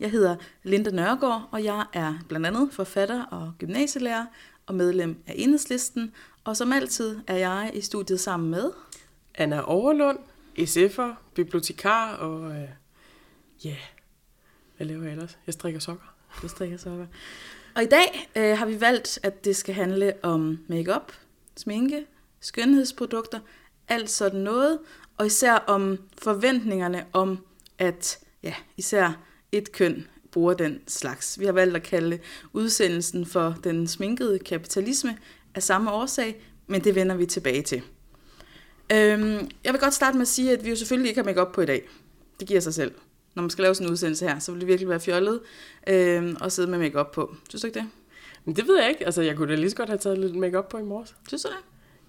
Jeg hedder Linda Nørgaard, og jeg er blandt andet forfatter og gymnasielærer og medlem af Enhedslisten. Og som altid er jeg i studiet sammen med Anna Overlund, SF'er, bibliotekar og hvad laver jeg ellers? Jeg strikker sokker. Du strikker sokker. Og i dag har vi valgt, at det skal handle om makeup, sminke, skønhedsprodukter, alt sådan noget. Og især om forventningerne om, at især et køn bruger den slags. Vi har valgt at kalde udsendelsen for den sminkede kapitalisme af samme årsag, men det vender vi tilbage til. Jeg vil godt starte med at sige, at vi jo selvfølgelig ikke har make-up på i dag. Det giver sig selv. Når man skal lave sådan en udsendelse her, så vil det virkelig være fjollet at sidde med make-up på. Synes du ikke det? Men det ved jeg ikke. Altså, jeg kunne da lige så godt have taget lidt make-up på i morges. Synes du det?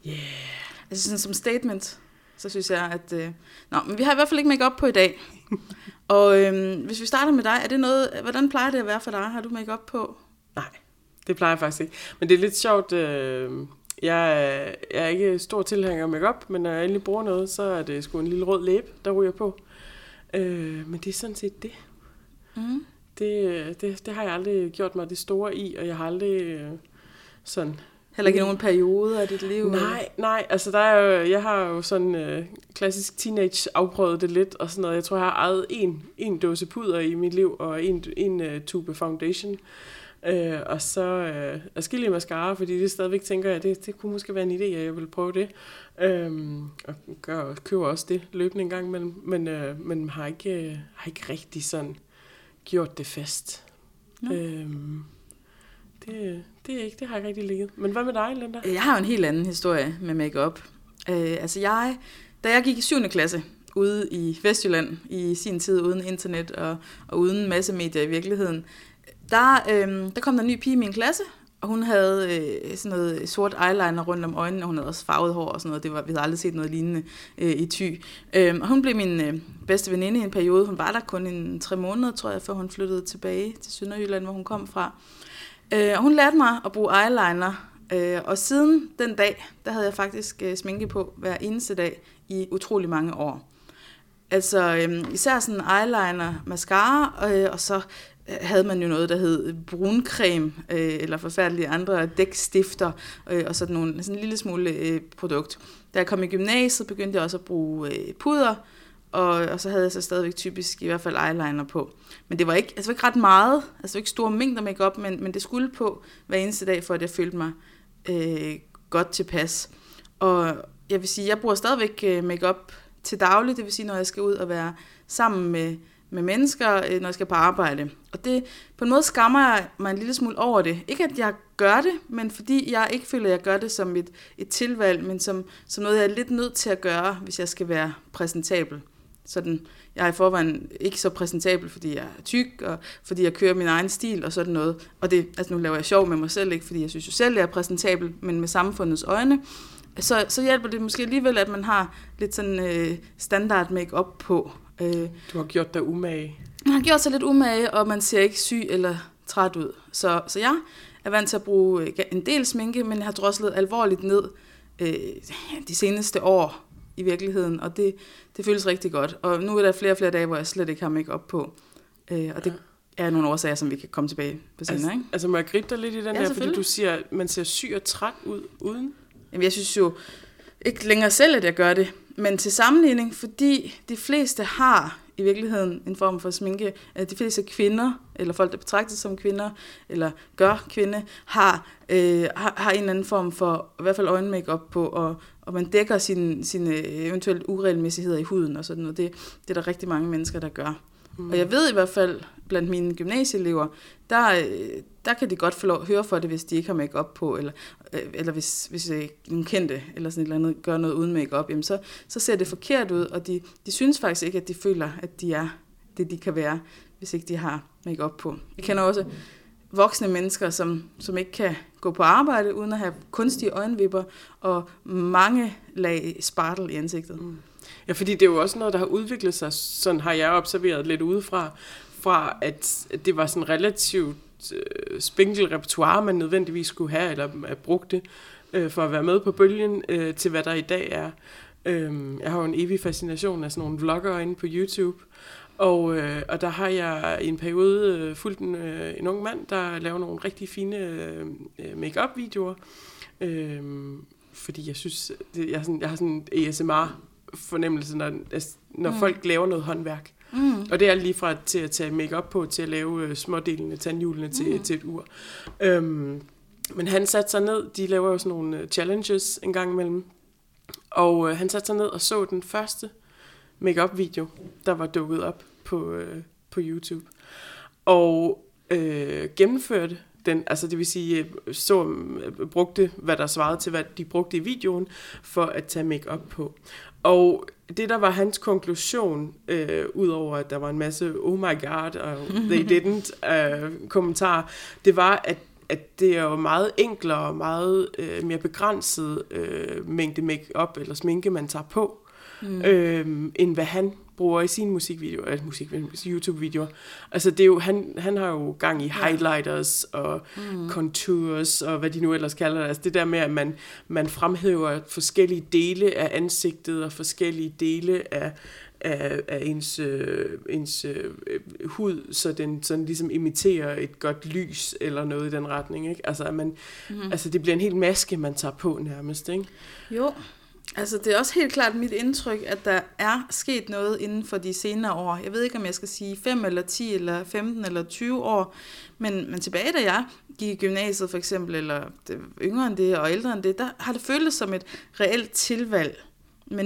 Yeah. Altså sådan som statement, så synes jeg, at... men vi har i hvert fald ikke make-up på i dag. Og hvis vi starter med dig, er det noget, hvordan plejer det at være for dig? Har du make-up på? Nej, det plejer jeg faktisk ikke. Men det er lidt sjovt. Jeg er ikke stor tilhænger af make-up, men når jeg endelig bruger noget, så er det sgu en lille rød læbe, der ryger på. Men det er sådan set det. Mm. Det har jeg aldrig gjort mig det store i, og jeg har aldrig sådan... Heller ikke nogen periode af dit liv? Nej, altså der er jo, jeg har jo sådan klassisk teenage afprøvet det lidt og sådan noget. Jeg tror, jeg har ejet en dåse puder i mit liv og en tube foundation. Og så adskillige mascara, fordi det stadigvæk tænker jeg, det kunne måske være en idé, at jeg ville prøve det. Og køber også det løbende en gang, men har ikke rigtig sådan gjort det fast. No. Det har jeg rigtig ligget. Men hvad med dig, Linda? Jeg har jo en helt anden historie med make-up. Da jeg gik i 7. klasse ude i Vestjylland i sin tid, uden internet og uden massemedier i virkeligheden, der kom der en ny pige i min klasse, og hun havde sådan noget sort eyeliner rundt om øjnene, og hun havde også farvet hår og sådan noget. Vi havde aldrig set noget lignende i Thy. Og hun blev min bedste veninde i en periode. Hun var der kun 3 måneder, tror jeg, før hun flyttede tilbage til Sønderjylland, hvor hun kom fra. Og hun lærte mig at bruge eyeliner, og siden den dag, der havde jeg faktisk sminke på hver eneste dag i utrolig mange år. Altså især sådan eyeliner, mascara, og så havde man jo noget, der hed bruncreme, eller forfærdelige andre dækstifter, og sådan en lille smule produkt. Da jeg kom i gymnasiet, begyndte jeg også at bruge puder, og så havde jeg så stadigvæk typisk i hvert fald eyeliner på. Men det var ikke ret meget, altså ikke store mængder makeup, men det skulle på hver eneste dag, for at jeg følte mig godt tilpas. Og jeg vil sige, jeg bruger stadigvæk makeup til daglig, det vil sige, når jeg skal ud og være sammen med mennesker, når jeg skal på arbejde. Og det, på en måde skammer jeg mig en lille smule over det. Ikke at jeg gør det, men fordi jeg ikke føler, at jeg gør det som et tilvalg, men som noget, jeg er lidt nødt til at gøre, hvis jeg skal være præsentabel. Sådan, jeg er i forvejen ikke så præsentabel, fordi jeg er tyk, og fordi jeg kører min egen stil og sådan noget. Og det, altså nu laver jeg sjov med mig selv, ikke, fordi jeg synes jo selv, jeg er præsentabel, men med samfundets øjne. Så hjælper det måske alligevel, at man har lidt sådan standard make-up på. Du har gjort dig umage. Man har gjort sig lidt umage, og man ser ikke syg eller træt ud. Så jeg er vant til at bruge en del sminke, men jeg har droslet alvorligt ned de seneste år i virkeligheden, og det føles rigtig godt. Og nu er der flere og flere dage, hvor jeg slet ikke har make-up på. Og det er nogle årsager, som vi kan komme tilbage på senere. Ikke? Altså må jeg gribe dig lidt i den der, fordi du siger, man ser syg og træt ud uden? Jamen jeg synes jo ikke længere selv, at jeg gør det, men til sammenligning, fordi de fleste har i virkeligheden en form for sminke. De fleste kvinder, eller folk, der betragtes som kvinder, eller gør kvinde, har en eller anden form for, i hvert fald øjenmakeup på, og man dækker sine eventuelle uregelmæssigheder i huden og sådan noget. Det er der rigtig mange mennesker, der gør. Mm. Og jeg ved i hvert fald, blandt mine gymnasieelever, der kan de godt få lov at høre for det, hvis de ikke har make-up på, eller hvis nogen kendte, eller sådan et eller andet, gør noget uden make-up, jamen så ser det forkert ud, og de synes faktisk ikke, at de føler, at de er det, de kan være, hvis ikke de har make-up på. Jeg kender også voksne mennesker, som ikke kan gå på arbejde uden at have kunstige øjenvipper og mange lag spartel i ansigtet. Mm. Ja, fordi det er jo også noget, der har udviklet sig, sådan har jeg observeret lidt udefra, fra at det var sådan relativt spinkel repertoire, man nødvendigvis skulle have, eller brugte for at være med på bølgen, til hvad der i dag er. Jeg har jo en evig fascination af sådan nogle vloggere inde på YouTube, og der har jeg i en periode fulgt en ung mand, der laver nogle rigtig fine make-up-videoer, fordi jeg synes, jeg har sådan en ASMR-fornemmelse, når folk laver noget håndværk. Mm. Og det er lige fra til at tage make-up på, til at lave smådelene, tandhjulene til et ur. Men han satte sig ned, de laver jo sådan nogle challenges en gang imellem, og han satte sig ned og så den første make-up-video, der var dukket op på YouTube. Og gennemførte den, altså det vil sige, brugte, hvad der svarede til, hvad de brugte i videoen, for at tage make-up på. Og det, der var hans konklusion, udover at der var en masse oh my god, og they didn't kommentarer, det var, at det er jo meget enklere og meget mere begrænset mængde make-up eller sminke, man tager på, end hvad han bruger i sine musikvideoer, YouTube-videoer. Altså det er jo, han har jo gang i highlighters og contours og hvad de nu ellers kalder det. Altså det der med, at man fremhæver forskellige dele af ansigtet og forskellige dele af ens hud, så den sådan ligesom imiterer et godt lys eller noget i den retning, ikke? Altså, at man, altså det bliver en hel maske, man tager på nærmest, ikke? Jo. Altså, det er også helt klart mit indtryk, at der er sket noget inden for de senere år. Jeg ved ikke, om jeg skal sige 5 eller 10 eller 15 eller 20 år, men tilbage da jeg gik i gymnasiet for eksempel, eller yngre end det og ældre end det, der har det føltes som et reelt tilvalg. Men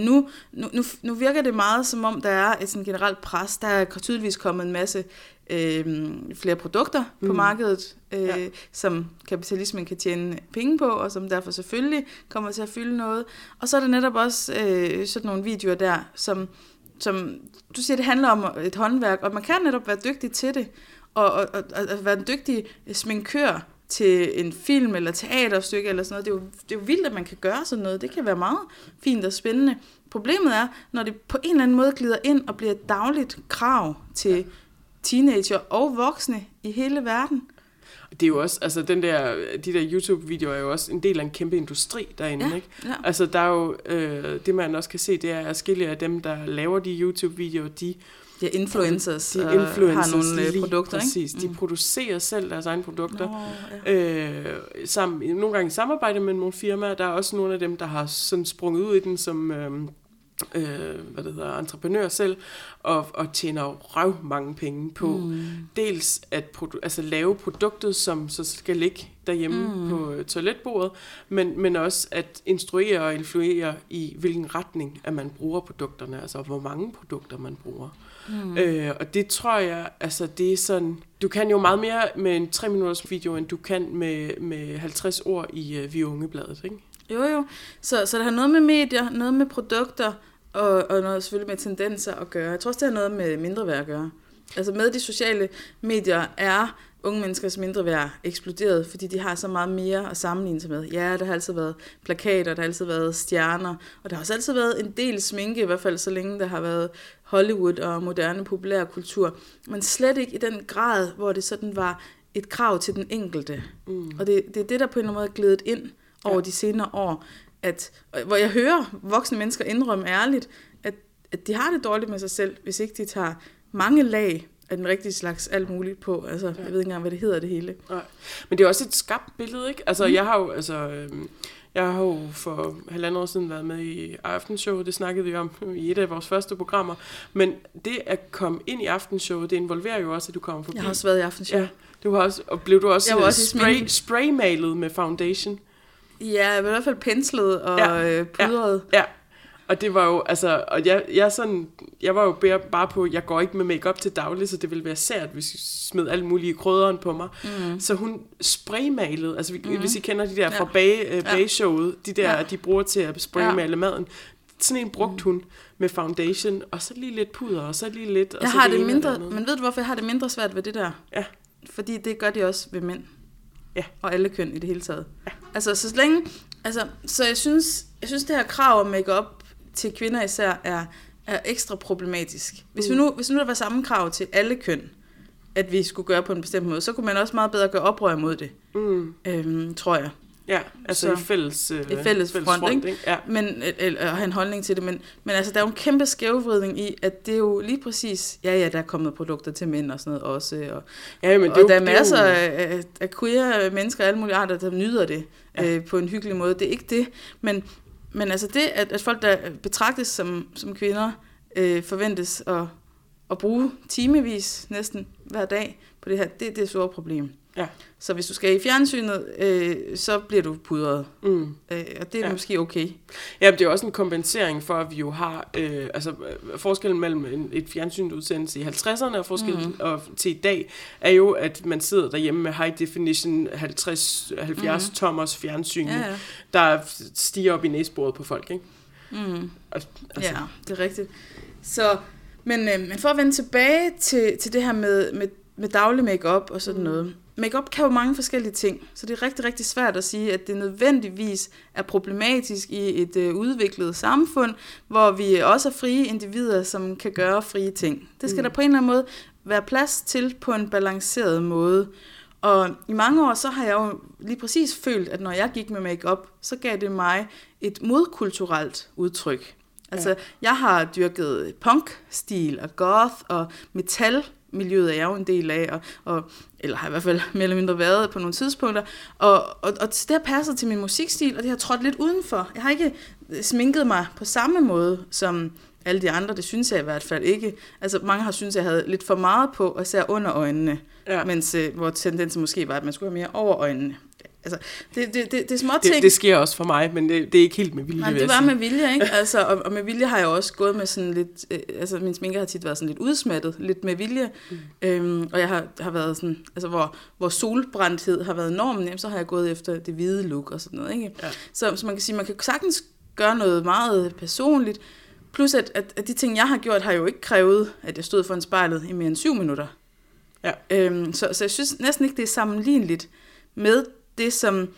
nu virker det meget, som om der er et sådan generelt pres. Der er tydeligvis kommet en masse flere produkter på markedet, som kapitalismen kan tjene penge på, og som derfor selvfølgelig kommer til at fylde noget. Og så er det netop også sådan nogle videoer der, som du siger, det handler om et håndværk, og man kan netop være dygtig til det, og være en dygtig sminkør til en film eller teaterstykke eller sådan noget. Det er jo vildt, at man kan gøre sådan noget. Det kan være meget fint og spændende. Problemet er, når det på en eller anden måde glider ind og bliver et dagligt krav til teenager og voksne i hele verden. Det er jo også, altså de der YouTube-videoer er jo også en del af en kæmpe industri derinde, ikke? Ja. Altså der er jo, det man også kan se, det er adskillige af dem, der laver de YouTube-videoer, de influencers har nogle produkter, præcis, ikke? De producerer selv deres egne produkter. Nå, ja. Nogle gange i samarbejde med nogle firmaer. Der er også nogle af dem, der har sådan sprunget ud i den som entreprenør selv, og tjener røv mange penge på dels at lave produktet, som så skal ligge derhjemme på toiletbordet, men også at instruere og influere i, hvilken retning at man bruger produkterne, altså hvor mange produkter man bruger. Og det tror jeg, altså det er sådan, du kan jo meget mere med en 3-minutters video, end du kan med 50 ord i Vi Ungebladet, ikke? Jo. Så det har noget med medier, noget med produkter, og noget selvfølgelig med tendenser at gøre. Jeg tror også, det har noget med mindreværd at gøre. Altså med de sociale medier er unge menneskers mindreværd eksploderet, fordi de har så meget mere at sammenligne sig med. Ja, der har altid været plakater, der har altid været stjerner, og der har også altid været en del sminke, i hvert fald så længe der har været Hollywood og moderne populærkultur. Men slet ikke i den grad, hvor det sådan var et krav til den enkelte. Og det er det, der på en eller anden måde er glædet ind over de senere år, hvor jeg hører voksne mennesker indrømme ærligt, at de har det dårligt med sig selv, hvis ikke de tager mange lag af den rigtige slags alt muligt på. Altså, jeg ved ikke engang, hvad det hedder det hele. Nej. Men det er også et skabt billede, ikke? Altså, jeg har jo for 1,5 år siden været med i Aftenshowet, det snakkede vi om i et af vores første programmer, men det at komme ind i Aftenshowet, det involverer jo også, at du kommer forbi. Jeg har også været i Aftenshowet. Ja, blev du også spraymalet med foundation? Ja, jeg var i hvert fald penslet og pudret. Ja. Og det var jo, altså, og jeg var jo bare på, jeg går ikke med makeup til daglig, så det ville være sært, hvis jeg smed alle mulige krydderen på mig. Så hun spraymalede, altså hvis I kender de der fra bageshowet, de der, de bruger til at spraymale maden. Sådan en brugte hun med foundation, og så lige lidt puder, og så lige lidt. Jeg har det mindre, men ved du hvorfor jeg har det mindre svært ved det der? Ja. fordi det gør de også ved mænd. Ja. Og alle køn i det hele taget. Ja. Altså, så længe, altså, så jeg synes det her krav om make-up til kvinder især er ekstra problematisk. Hvis nu der var samme krav til alle køn, at vi skulle gøre på en bestemt måde, så kunne man også meget bedre gøre oprør imod det. Mm. Tror jeg. Ja, altså i fælles front, ikke? Ja. Men, eller have en holdning til det, men altså, der er jo en kæmpe skævvridning i, at det er jo lige præcis, ja, der er kommet produkter til mænd og sådan noget også, og, ja, men og jo, der er masser af queer mennesker og alle mulige arter, der nyder det på en hyggelig måde. Det er ikke det, men altså det, at folk, der betragtes som kvinder, forventes at bruge timevis næsten hver dag på det her, det er et stort problem. Ja. Så hvis du skal i fjernsynet, så bliver du pudret. Mm. Og det er måske okay. Ja, det er også en kompensering for, at vi jo har altså forskellen mellem et fjernsynsudsendelse i 50'erne og forskellen til i dag, er jo, at man sidder derhjemme med high definition 70 tommers fjernsyn, der stiger op i næsbordet på folk, ikke? Mm. Altså. Ja, det er rigtigt. Så, men for at vende tilbage til det her med daglig make-up og sådan noget. Makeup kan jo mange forskellige ting, så det er rigtig, rigtig svært at sige, at det nødvendigvis er problematisk i et udviklet samfund, hvor vi også er frie individer, som kan gøre frie ting. Det skal der på en eller anden måde være plads til på en balanceret måde. Og i mange år, så har jeg jo lige præcis følt, at når jeg gik med makeup, så gav det mig et modkulturelt udtryk. Altså, jeg har dyrket punk-stil og goth og metal. Miljøet er jeg jo en del af, eller har i hvert fald mere eller mindre været på nogle tidspunkter, og det har passet til min musikstil, og det har trådt lidt udenfor. Jeg har ikke sminket mig på samme måde som alle de andre, det synes jeg i hvert fald ikke. Altså, mange har syntes, jeg havde lidt for meget på, og især under øjnene, mens hvor tendensen måske var, at man skulle have mere over øjnene. Altså, det er små ting. Det sker også for mig, men det er ikke helt med vilje. Nej, det var med vilje, ikke? Altså, og med vilje har jeg også gået med sådan lidt... altså, min sminker har tit været sådan lidt udsmattet, lidt med vilje. Mm. Og jeg har været sådan... Altså, hvor solbrændthed har været normen, jamen, så har jeg gået efter det hvide look og sådan noget, ikke? Ja. Så man kan sige, man kan sagtens gøre noget meget personligt. Plus, at de ting, jeg har gjort, har jo ikke krævet, at jeg stod foran spejlet i mere end 7 minutter. Ja. Så jeg synes næsten ikke, det er sammenligneligt med... Det, som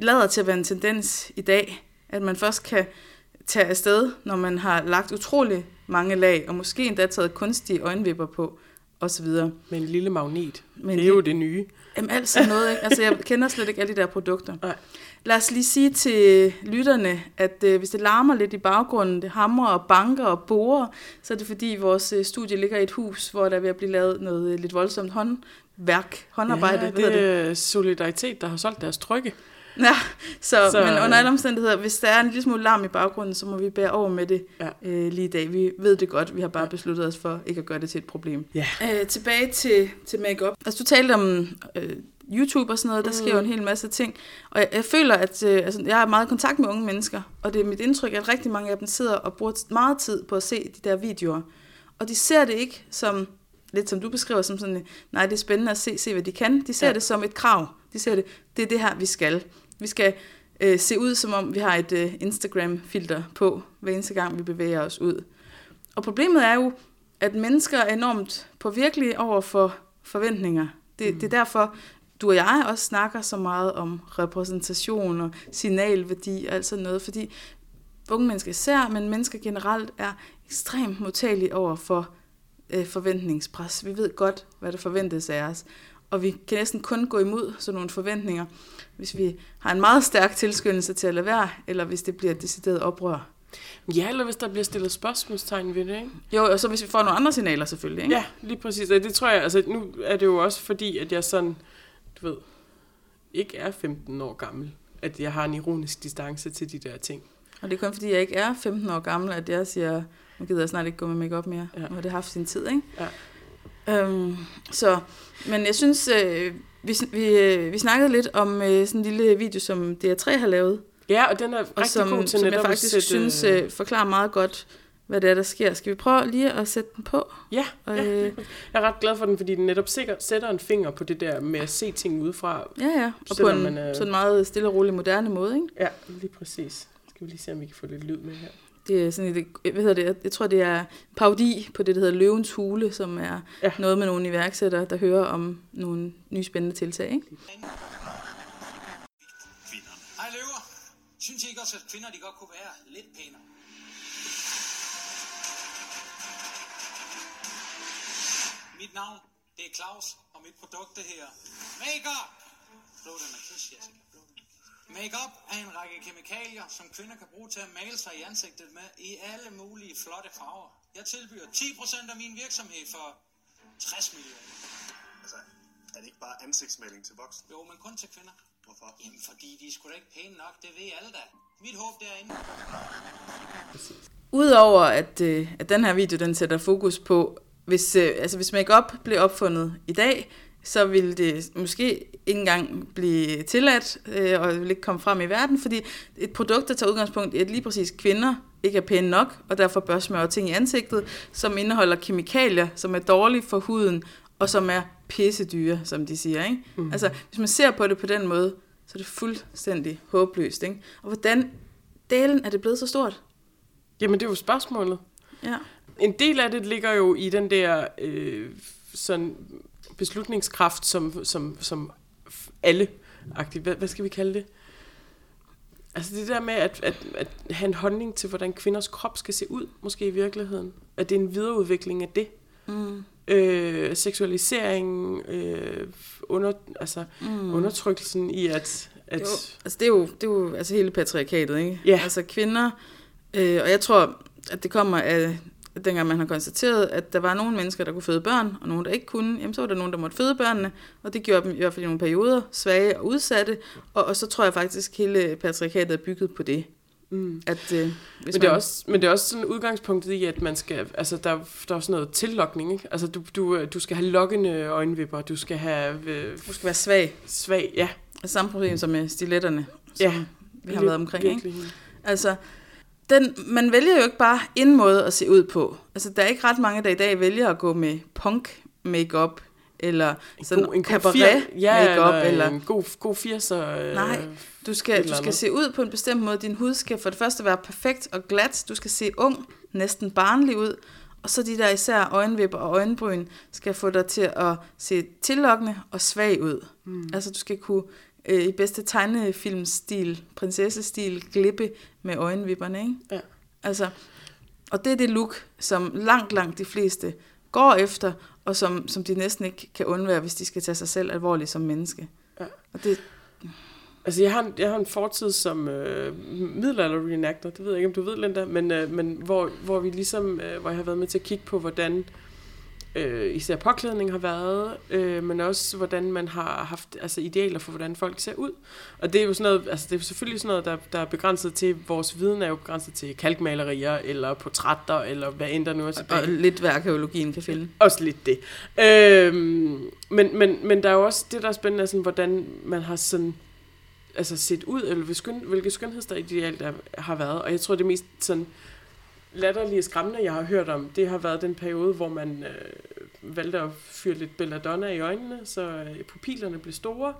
lader til at være en tendens i dag, at man først kan tage afsted, når man har lagt utrolig mange lag, og måske endda taget kunstige øjenvipper på, osv. Med en lille magnet. Det er jo det nye. Jamen alt sådan noget, ikke? Altså, jeg kender slet ikke alle de der produkter. Nej. Lad os lige sige til lytterne, at hvis det larmer lidt i baggrunden, det hamrer og banker og borer, så er det fordi, vores studie ligger i et hus, hvor der er ved at blive lavet noget lidt voldsomt håndarbejde. Ja, det er Solidaritet, der har solgt deres trykke. Ja, så men under alle omstændigheder, hvis der er en lille smule larm i baggrunden, så må vi bære over med det lige i dag. Vi ved det godt, vi har bare besluttet os for ikke at gøre det til et problem. Ja. Tilbage til make-up. Altså, du talte om YouTube og sådan noget, der sker jo en hel masse ting. Og jeg føler, at altså, jeg har meget kontakt med unge mennesker, og det er mit indtryk, at rigtig mange af dem sidder og bruger meget tid på at se de der videoer. Og de ser det ikke som... Lidt som du beskriver, som sådan, nej, det er spændende at se hvad de kan. De ser det som et krav. De ser det, det er det her, vi skal. Vi skal se ud, som om vi har et Instagram-filter på, hver eneste gang, vi bevæger os ud. Og problemet er jo, at mennesker er enormt påvirkelige over for forventninger. Det er derfor, du og jeg også snakker så meget om repræsentation og signalværdi og alt sådan noget, fordi unge mennesker især, men mennesker generelt er ekstremt modtagelige over for forventningspres. Vi ved godt, hvad der forventes af os. Og vi kan næsten kun gå imod sådan nogle forventninger, hvis vi har en meget stærk tilskyndelse til at lade være, eller hvis det bliver et decideret oprør. Ja, eller hvis der bliver stillet spørgsmålstegn ved det, ikke? Jo, og så hvis vi får nogle andre signaler selvfølgelig, ikke? Ja, lige præcis. Det tror jeg, altså nu er det jo også fordi, at jeg sådan, du ved, ikke er 15 år gammel, at jeg har en ironisk distance til de der ting. Og det er kun fordi, jeg ikke er 15 år gammel, at jeg siger... Nu gider jeg snart ikke gå med make-up mere. Ja. Nu har det haft sin tid, ikke? Ja. Men jeg synes, vi snakkede lidt om sådan en lille video, som DR3 har lavet. Ja, og den er rigtig god til netop at sætte... Som jeg faktisk synes forklarer meget godt, hvad det er, der sker. Skal vi prøve lige at sætte den på? Ja, jeg er ret glad for den, fordi den netop sætter en finger på det der med at se ting udefra. Ja, og på en sådan meget stille og rolig moderne måde, ikke? Ja, lige præcis. Skal vi lige se, om vi kan få lidt lyd med her. Det er sådan et, hvad hedder det, jeg tror det er parodi på det, der hedder Løvens Hule, som er noget med nogle iværksættere, der hører om nogle nye spændende tiltag, ikke? Hej løver. Synes I ikke også, at kvinder de godt kunne være lidt pænere? Mit navn, det er Claus, og mit produkt det her. Make-up! Blow them a kiss, Jessica. Make-up er en række kemikalier, som kvinder kan bruge til at male sig i ansigtet med i alle mulige flotte farver. Jeg tilbyder 10% af min virksomhed for 60 millioner. Altså, er det ikke bare ansigtsmaling til voksne? Jo, men kun til kvinder. Hvorfor? Jamen, fordi de er sgu da ikke pæne nok, det ved alle da. Mit håb derinde. Udover at den her video, den sætter fokus på, hvis make-up blev opfundet i dag, så ville det måske ikke engang blive tilladt, og ville ikke komme frem i verden, fordi et produkt, der tager udgangspunkt i, at lige præcis kvinder ikke er pæne nok, og derfor bør smøre ting i ansigtet, som indeholder kemikalier, som er dårlige for huden, og som er pissedyre, som de siger, ikke? Mm. Altså, hvis man ser på det på den måde, så er det fuldstændig håbløst, ikke? Og hvordan delen er det blevet så stort? Jamen, det er jo spørgsmålet. Ja. En del af det ligger jo i den der sådan beslutningskraft, som alle aktivt. Hvad skal vi kalde det? Altså det der med at have en holdning til, hvordan kvinders krop skal se ud, måske i virkeligheden. At det er en videreudvikling af det. Mm. Seksualisering, undertrykkelsen i at... Det er jo altså hele patriarkatet, ikke? Yeah. Altså kvinder... og jeg tror, at det kommer af... Dengang man har konstateret, at der var nogle mennesker, der kunne føde børn, og nogle, der ikke kunne, jamen så var der nogen, der måtte føde børnene, og det gjorde dem i hvert fald i nogle perioder svage og udsatte, og så tror jeg faktisk, at hele patriarkatet er bygget på det. Mm. Men det er også sådan udgangspunktet i, at man skal, altså der er sådan noget tillokning, ikke? Altså du skal have lokkende øjenvipper, du skal være svag. Svag, ja. Samme problem som med stiletterne, som vi har været omkring, virkelig. Ikke? Altså... man vælger jo ikke bare en måde at se ud på. Altså, der er ikke ret mange, der i dag vælger at gå med punk-makeup, eller sådan cabaret-makeup, eller en god 80'er. Nej, du skal se ud på en bestemt måde. Din hud skal for det første være perfekt og glat. Du skal se ung, næsten barnlig ud. Og så de der især øjenvipper og øjenbryn skal få dig til at se tillokkende og svag ud. Mm. Altså, du skal kunne... i bedste tegnefilmstil, prinsessestil, glippe med øjenvipperne, ikke? Ja. Altså, og det er det look, som langt de fleste går efter, og som de næsten ikke kan undvære, hvis de skal tage sig selv alvorligt som menneske. Ja. Og det... Altså, jeg har en fortid som middelalder-reenactor, det ved jeg ikke, om du ved, Linda, men hvor vi ligesom, hvor jeg har været med til at kigge på, hvordan... især påklædning har været, men også hvordan man har haft altså idealer for, hvordan folk ser ud. Og det er jo sådan noget, altså det er selvfølgelig sådan noget, der er begrænset til, vores viden er jo begrænset til kalkmalerier, eller portrætter, eller hvad end der nu er tilbage. Og lidt hvad arkeologien kan finde. Også lidt det. Men der er jo også det, der er spændende, sådan, hvordan man har sådan, altså set ud, eller hvilke skønhedsidealer der har været. Og jeg tror, det mest sådan... latterlige skræmmende, jeg har hørt om, det har været den periode, hvor man valgte at fyre lidt belladonna i øjnene, så pupillerne blev store,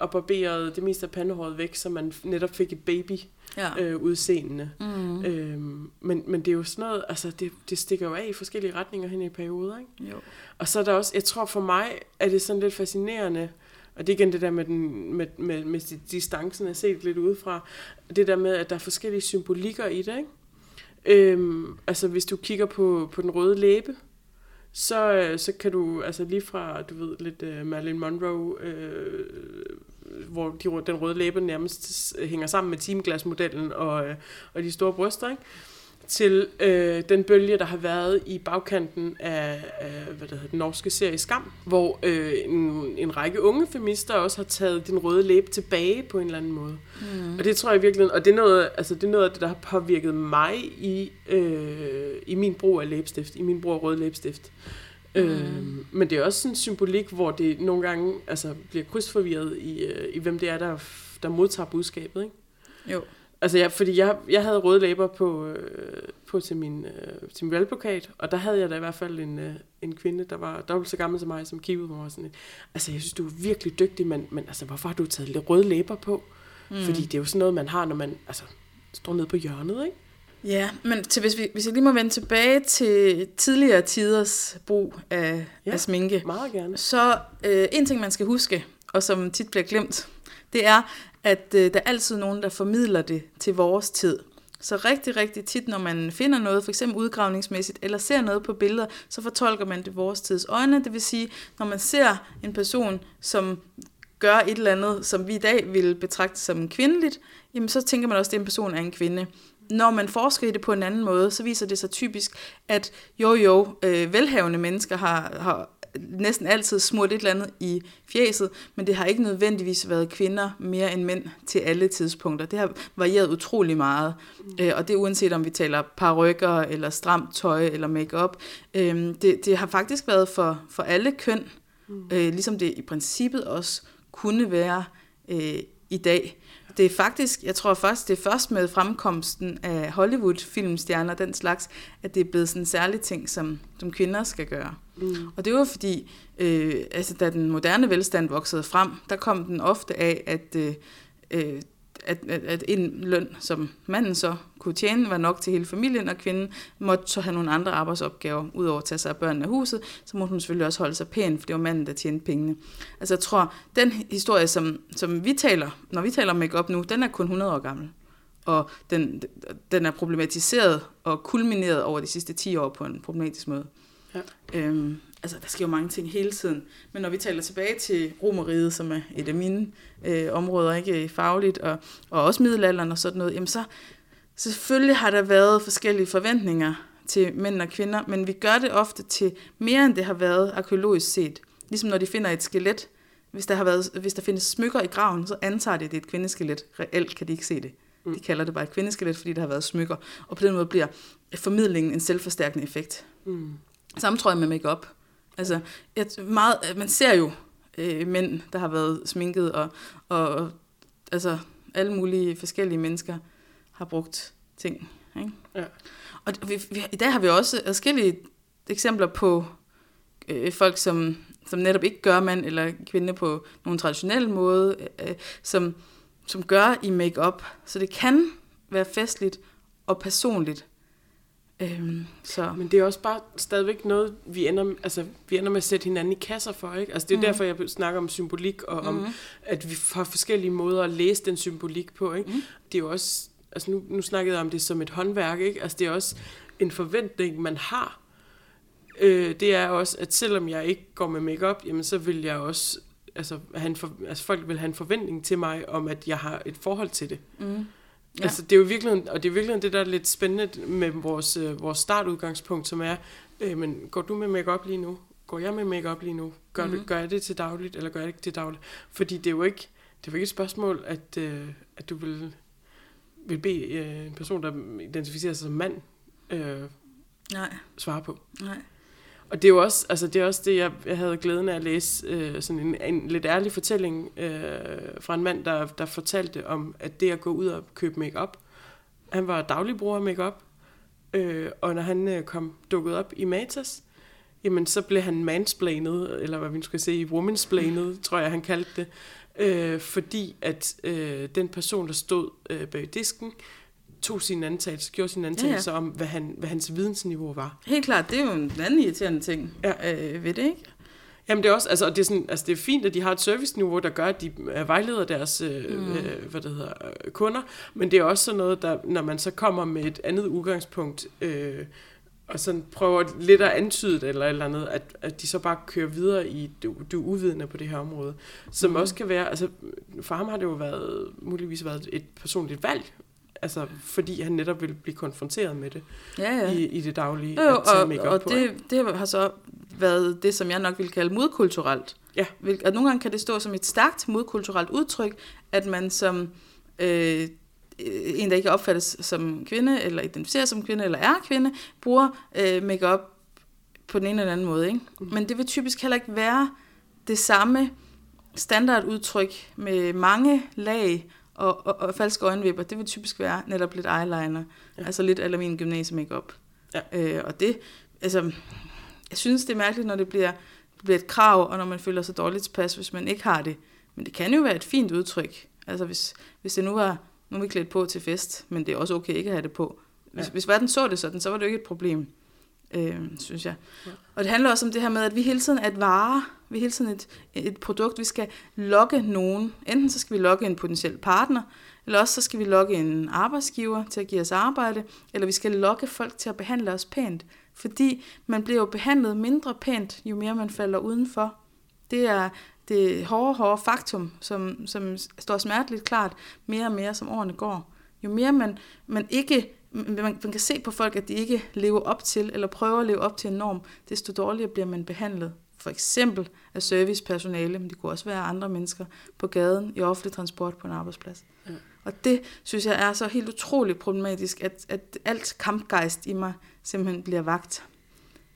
og barberede det meste af pandehåret væk, så man netop fik et baby-udseende. Mm. Men det er jo sådan noget, altså det stikker jo af i forskellige retninger hen i perioder, ikke? Jo. Og så er der også, jeg tror for mig, er det sådan lidt fascinerende, og det er igen det der med distancen, jeg set lidt udefra, det der med, at der er forskellige symbolikker i det, ikke? Altså hvis du kigger på den røde læbe, så kan du altså lige fra, du ved, lidt Marilyn Monroe, hvor den røde læbe nærmest hænger sammen med timeglasmodellen og de store bryster, ikke? Til den bølge, der har været i bagkanten af hvad det hedder, den norske serie Skam, hvor en række unge feminister også har taget den røde læbe tilbage på en eller anden måde. Mm. Og det tror jeg virkelig, og det er noget, altså det er noget af det, der har påvirket mig i min brug af læbestift, i min brug af rød læbestift. Mm. Men det er også sådan en symbolik, hvor det nogle gange altså bliver krydsforvirret i hvem det er, der modtager budskabet, ikke? Jo. Altså, fordi jeg havde røde læber på til min valgplakat, og der havde jeg da i hvert fald en kvinde, der var dobbelt så gammel som mig, som kiggede på mig sådan lidt. Altså, jeg synes, du er virkelig dygtig, men altså, hvorfor har du taget lidt røde læber på? Mm. Fordi det er jo sådan noget, man har, når man altså, står nede på hjørnet, ikke? Ja, men hvis jeg lige må vende tilbage til tidligere tiders brug af sminke, meget gerne. Så en ting, man skal huske, og som tit bliver glemt, det er, at der er altid nogen, der formidler det til vores tid. Så rigtig, rigtig tit, når man finder noget, for eksempel udgravningsmæssigt, eller ser noget på billeder, så fortolker man det vores tids øjne. Det vil sige, når man ser en person, som gør et eller andet, som vi i dag vil betragte som kvindeligt, jamen så tænker man også, at det er en person af en kvinde. Når man forsker i det på en anden måde, så viser det sig typisk, at velhavende mennesker har næsten altid smurt et eller andet i fjeset, men det har ikke nødvendigvis været kvinder mere end mænd til alle tidspunkter. Det har varieret utrolig meget, og det er uanset om vi taler parykker eller stramt tøj eller makeup. Det har faktisk været for alle køn, ligesom det i princippet også kunne være i dag. Det er faktisk, jeg tror først, det er først med fremkomsten af Hollywood-filmstjerner og den slags, at det er blevet sådan en særlig ting, som kvinder skal gøre. Mm. Og det var fordi, da den moderne velstand voksede frem, der kom den ofte af, at en løn, som manden så kunne tjene, var nok til hele familien, og kvinden måtte så have nogle andre arbejdsopgaver, udover at tage sig af børnene af huset, så måtte hun selvfølgelig også holde sig pæn, for det var manden, der tjente pengene. Altså jeg tror, den historie, som vi taler, når vi taler om make-up nu, den er kun 100 år gammel. Og den er problematiseret og kulmineret over de sidste 10 år på en problematisk måde. Ja. Der sker jo mange ting hele tiden, men når vi taler tilbage til Romeriet, som er et af mine områder, ikke fagligt, og også middelalderen og sådan noget, jamen så selvfølgelig har der været forskellige forventninger til mænd og kvinder, men vi gør det ofte til mere, end det har været arkæologisk set. Ligesom når de finder et skelet, hvis der findes smykker i graven, så antager de, at det er et kvindeskelet. Reelt kan de ikke se det. De kalder det bare et kvindeskelet, fordi der har været smykker, og på den måde bliver formidlingen en selvforstærkende effekt. Mm. Samme tror jeg med make-up. Altså, man ser jo mænd, der har været sminket, og altså, alle mulige forskellige mennesker har brugt ting. Ikke? Ja. Og i dag har vi også forskellige eksempler på folk, som netop ikke gør mand eller kvinde på nogen traditionel måde, som gør i make-up. Så det kan være festligt og personligt. Så. Men det er også bare stadigvæk noget, vi ender med at sætte hinanden i kasser for, ikke? Altså det er derfor, jeg snakker om symbolik, og om, at vi har forskellige måder at læse den symbolik på, ikke? Det er jo også, altså nu snakkede jeg om det som et håndværk, ikke? Altså det er også en forventning, man har. Det er også, at selvom jeg ikke går med makeup, jamen så vil jeg også, folk vil have en forventning til mig, om at jeg har et forhold til det. Mm. Ja. Altså det er jo virkelig, og det er virkelig det, der er lidt spændende med vores startudgangspunkt, som er, men går du med make-up lige nu? Går jeg med make-up lige nu? Gør jeg det til dagligt, eller gør jeg det ikke til dagligt? Fordi det er jo ikke et spørgsmål, at du vil bede en person, der identificerer sig som mand, svare på. Nej. Og det er jo også, det jeg havde glæden af at læse, sådan en lidt ærlig fortælling fra en mand, der fortalte om, at det at gå ud og købe make-up, han var daglig bruger af make-up, og når han dukket op i Matas, jamen så blev han mansplainet, eller hvad vi skulle sige, womansplainet, tror jeg han kaldte det, fordi at den person, der stod bag disken, gjorde sine antagelser om, hvad hans vidensniveau var. Helt klart, det er jo en anden irriterende ting ved det, ikke? Jamen det er også, det er sådan, det er fint, at de har et serviceniveau, der gør, at de vejleder deres kunder, men det er også sådan noget, der, når man så kommer med et andet udgangspunkt, og sådan prøver lidt at antyde det, eller andet, at de så bare kører videre i, du er uvidende på det her område, som også kan være, for ham har det jo været, muligvis været et personligt valg, fordi han netop ville blive konfronteret med det i det daglige. Jo, at tage make-up og på. Det har så været det, som jeg nok vil kalde modkulturelt. Ja. Og nogle gange kan det stå som et stærkt modkulturelt udtryk, at man som en, der ikke opfattes som kvinde, eller identificerer som kvinde, eller er kvinde, bruger make-up på den ene eller anden måde. Ikke? Mm. Men det vil typisk heller ikke være det samme standardudtryk med mange lag, og falske øjenvipper, det vil typisk være netop lidt eyeliner, lidt eller min gymnasium-makeup. Ja. Og det, jeg synes, det er mærkeligt, når det bliver et krav, og når man føler sig dårligt tilpas, hvis man ikke har det. Men det kan jo være et fint udtryk. Altså, hvis det nu var, nu er vi klædt på til fest, men det er også okay ikke at have det på. Hvis verden så det sådan, så var det jo ikke et problem, synes jeg. Ja. Og det handler også om det her med, at vi hele tiden er et vare, vi er hele tiden et produkt, vi skal lokke nogen. Enten så skal vi lokke en potentiel partner, eller også så skal vi lokke en arbejdsgiver til at give os arbejde, eller vi skal lokke folk til at behandle os pænt. Fordi man bliver jo behandlet mindre pænt, jo mere man falder udenfor. Det er det hårde faktum, som står smerteligt klart mere og mere, som årene går. Jo mere man kan se på folk, at de ikke lever op til, eller prøver at leve op til en norm, desto dårligere bliver man behandlet. For eksempel af servicepersonale, men det kunne også være andre mennesker på gaden, i offentlig transport, på en arbejdsplads. Ja. Og det, synes jeg, er så helt utroligt problematisk, at alt kampgejst i mig simpelthen bliver vakt.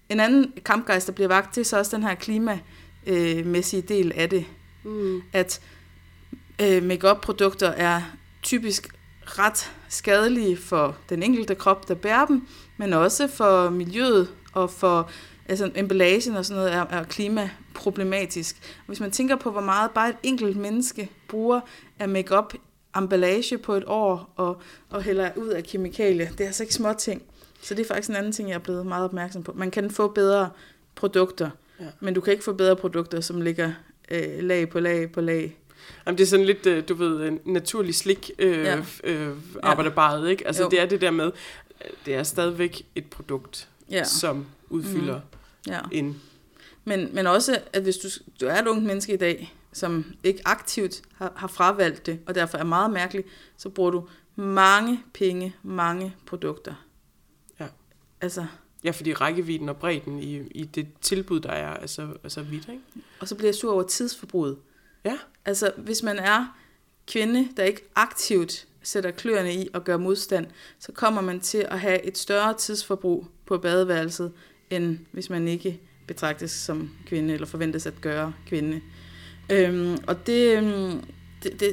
En anden kampgejst, der bliver vagt, det er så også den her klimamæssige del af det. Mm. At make-up-produkter er typisk ret skadelige for den enkelte krop, der bærer dem, men også for miljøet og for altså emballagen og sådan noget er klimaproblematisk. Hvis man tænker på, hvor meget bare et enkelt menneske bruger af make-up emballage på et år og hælder ud af kemikalier, det er altså ikke små ting. Så det er faktisk en anden ting, jeg er blevet meget opmærksom på. Man kan få bedre produkter, ja. Men du kan ikke få bedre produkter, som ligger lag på lag på lag. Jamen, det er sådan lidt, du ved, naturlig slik arbejderbaret, ikke? Altså jo. Det er det der med, det er stadigvæk et produkt, som udfylder en. Men også, at hvis du er et ungt menneske i dag, som ikke aktivt har fravalgt det, og derfor er meget mærkeligt, så bruger du mange penge, mange produkter. Ja. Altså. Ja, fordi rækkevidden og bredden i det tilbud, der er, er så vidt, ikke? Og så bliver jeg sur over tidsforbruget. Ja. Altså, hvis man er kvinde, der ikke aktivt sætter kløerne i og gør modstand, så kommer man til at have et større tidsforbrug på badeværelset, end hvis man ikke betragtes som kvinde, eller forventes at gøre kvinde. Og det,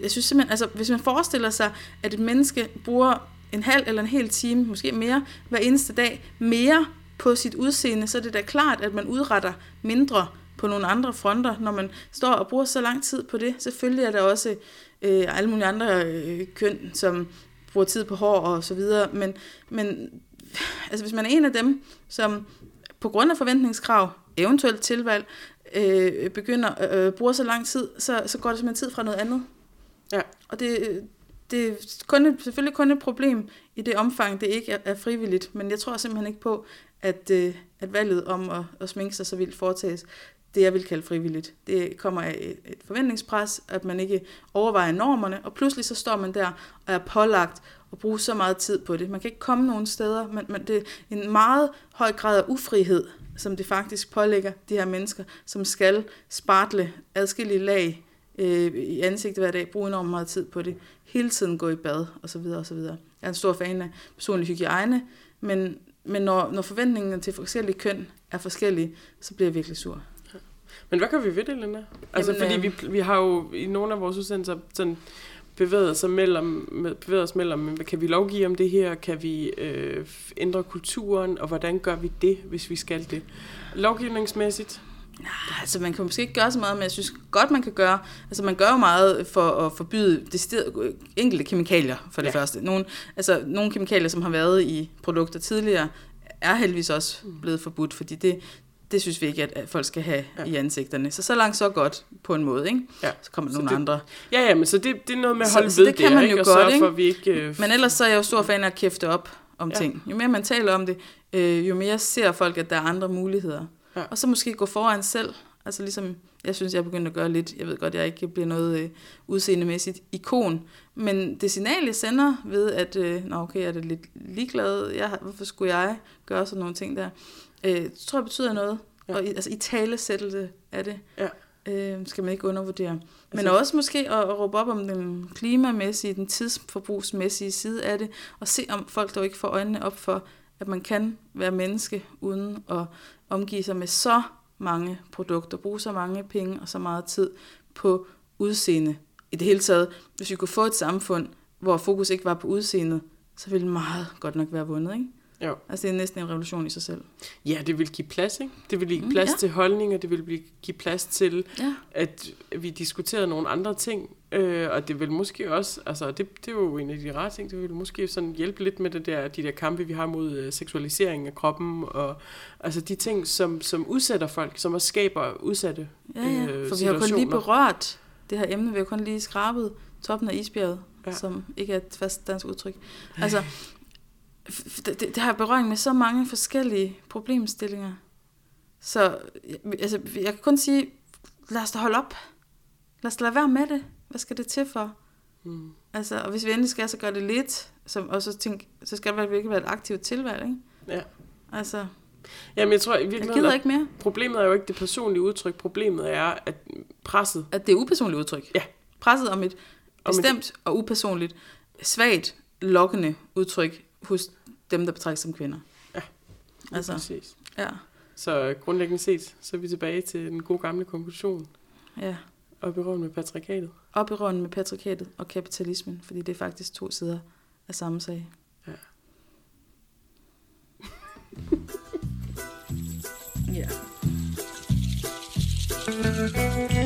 jeg synes simpelthen, altså hvis man forestiller sig, at et menneske bruger en halv eller en hel time, måske mere, hver eneste dag, mere på sit udseende, så er det da klart, at man udretter mindre på nogle andre fronter, når man står og bruger så lang tid på det. Selvfølgelig er der også alle mulige andre køn, som bruger tid på hår og så videre, men altså hvis man er en af dem, som på grund af forventningskrav, eventuelt tilvalg, bruger så lang tid, så går det simpelthen tid fra noget andet. Ja. Og det er selvfølgelig kun et problem i det omfang, det ikke er frivilligt, men jeg tror simpelthen ikke på, at valget om at sminke sig så vildt foretages, det jeg vil kalde frivilligt. Det kommer af et forventningspres, at man ikke overvejer normerne, og pludselig så står man der og er pålagt at bruge så meget tid på det. Man kan ikke komme nogen steder, men det er en meget høj grad af ufrihed, som det faktisk pålægger de her mennesker, som skal spartle adskillige lag i ansigtet hver dag, bruge enormt meget tid på det, hele tiden gå i bad, osv. osv. Jeg er en stor fan af personlig hygiejne, men når forventningerne til forskellige køn er forskellige, så bliver jeg virkelig sur. Ja. Men hvad kan vi ved det, Linda? Altså, jamen, fordi vi har jo i nogle af vores udsendelser sådan bevæget os mellem, men kan vi lovgive om det her? Kan vi ændre kulturen? Og hvordan gør vi det, hvis vi skal det? Lovgivningsmæssigt? Nej, altså man kan måske ikke gøre så meget, men jeg synes godt, man kan gøre. Altså man gør jo meget for at forbyde enkelte kemikalier for det første. Nogle kemikalier, som har været i produkter tidligere, er heldigvis også blevet forbudt, fordi det synes vi ikke, at folk skal have i ansigterne. Så langt så godt på en måde, ikke? Ja. Så kommer nogle andre. Ja, men så det er noget med at holde så ved det kan man jo godt, ikke? Men ellers så er jeg jo stor fan af at kæfte op om ting. Jo mere man taler om det, jo mere ser folk, at der er andre muligheder. Ja. Og så måske gå foran selv. Altså ligesom, jeg synes, jeg er begyndt at gøre lidt. Jeg ved godt, jeg ikke bliver noget udseendemæssigt ikon. Men det signal, jeg sender ved, at jeg er det lidt ligeglad. Hvorfor skulle jeg gøre sådan nogle ting der? Det tror jeg betyder noget. Ja. Og i talesættelse af det skal man ikke undervurdere. Men også måske at råbe op om den klimamæssige, den tidsforbrugsmæssige side af det. Og se om folk der ikke får øjnene op for, at man kan være menneske uden at omgive sig med så mange produkter, bruge så mange penge og så meget tid på udseende. I det hele taget, hvis vi kunne få et samfund, hvor fokus ikke var på udseendet, så ville meget godt nok være vundet, ikke? Jo. Altså det er næsten en revolution i sig selv. Ja, det vil give plads, ikke? Det vil give plads til holdninger, det vil give plads til, at vi diskuterer nogle andre ting, Og det vil måske også, altså det er jo en af de rare ting, det vil måske sådan hjælpe lidt med de der kampe, vi har mod seksualisering af kroppen, og altså de ting, som udsætter folk, som også skaber udsatte situationer. For vi har kun lige berørt det her emne, vi har kun lige skrabet toppen af isbjerget, som ikke er et fast dansk udtryk. Altså, det har berøring med så mange forskellige problemstillinger. Så altså, jeg kan kun sige, lad os da holde op. Lad os lade være med det. Hvad skal det til for? Mm. Altså, og hvis vi endelig skal, så gør det lidt. Så skal det virkelig være et aktivt tilvalg, ikke? Ja. Altså, jamen, jeg tror i virkeligheden, jeg gider ikke mere. Problemet er jo ikke det personlige udtryk. Problemet er, at presset... At det er upersonligt udtryk. Ja. Presset om et bestemt og upersonligt, svagt, lokkende udtryk hos dem, der betragtes som kvinder. Ja, altså, præcis. Ja. Så grundlæggende set, så er vi tilbage til den gode gamle konklusion. Ja. Op i røven med patriarkatet. Op i røven med patriarkatet og kapitalismen, fordi det er faktisk to sider af samme sag. Ja. Ja.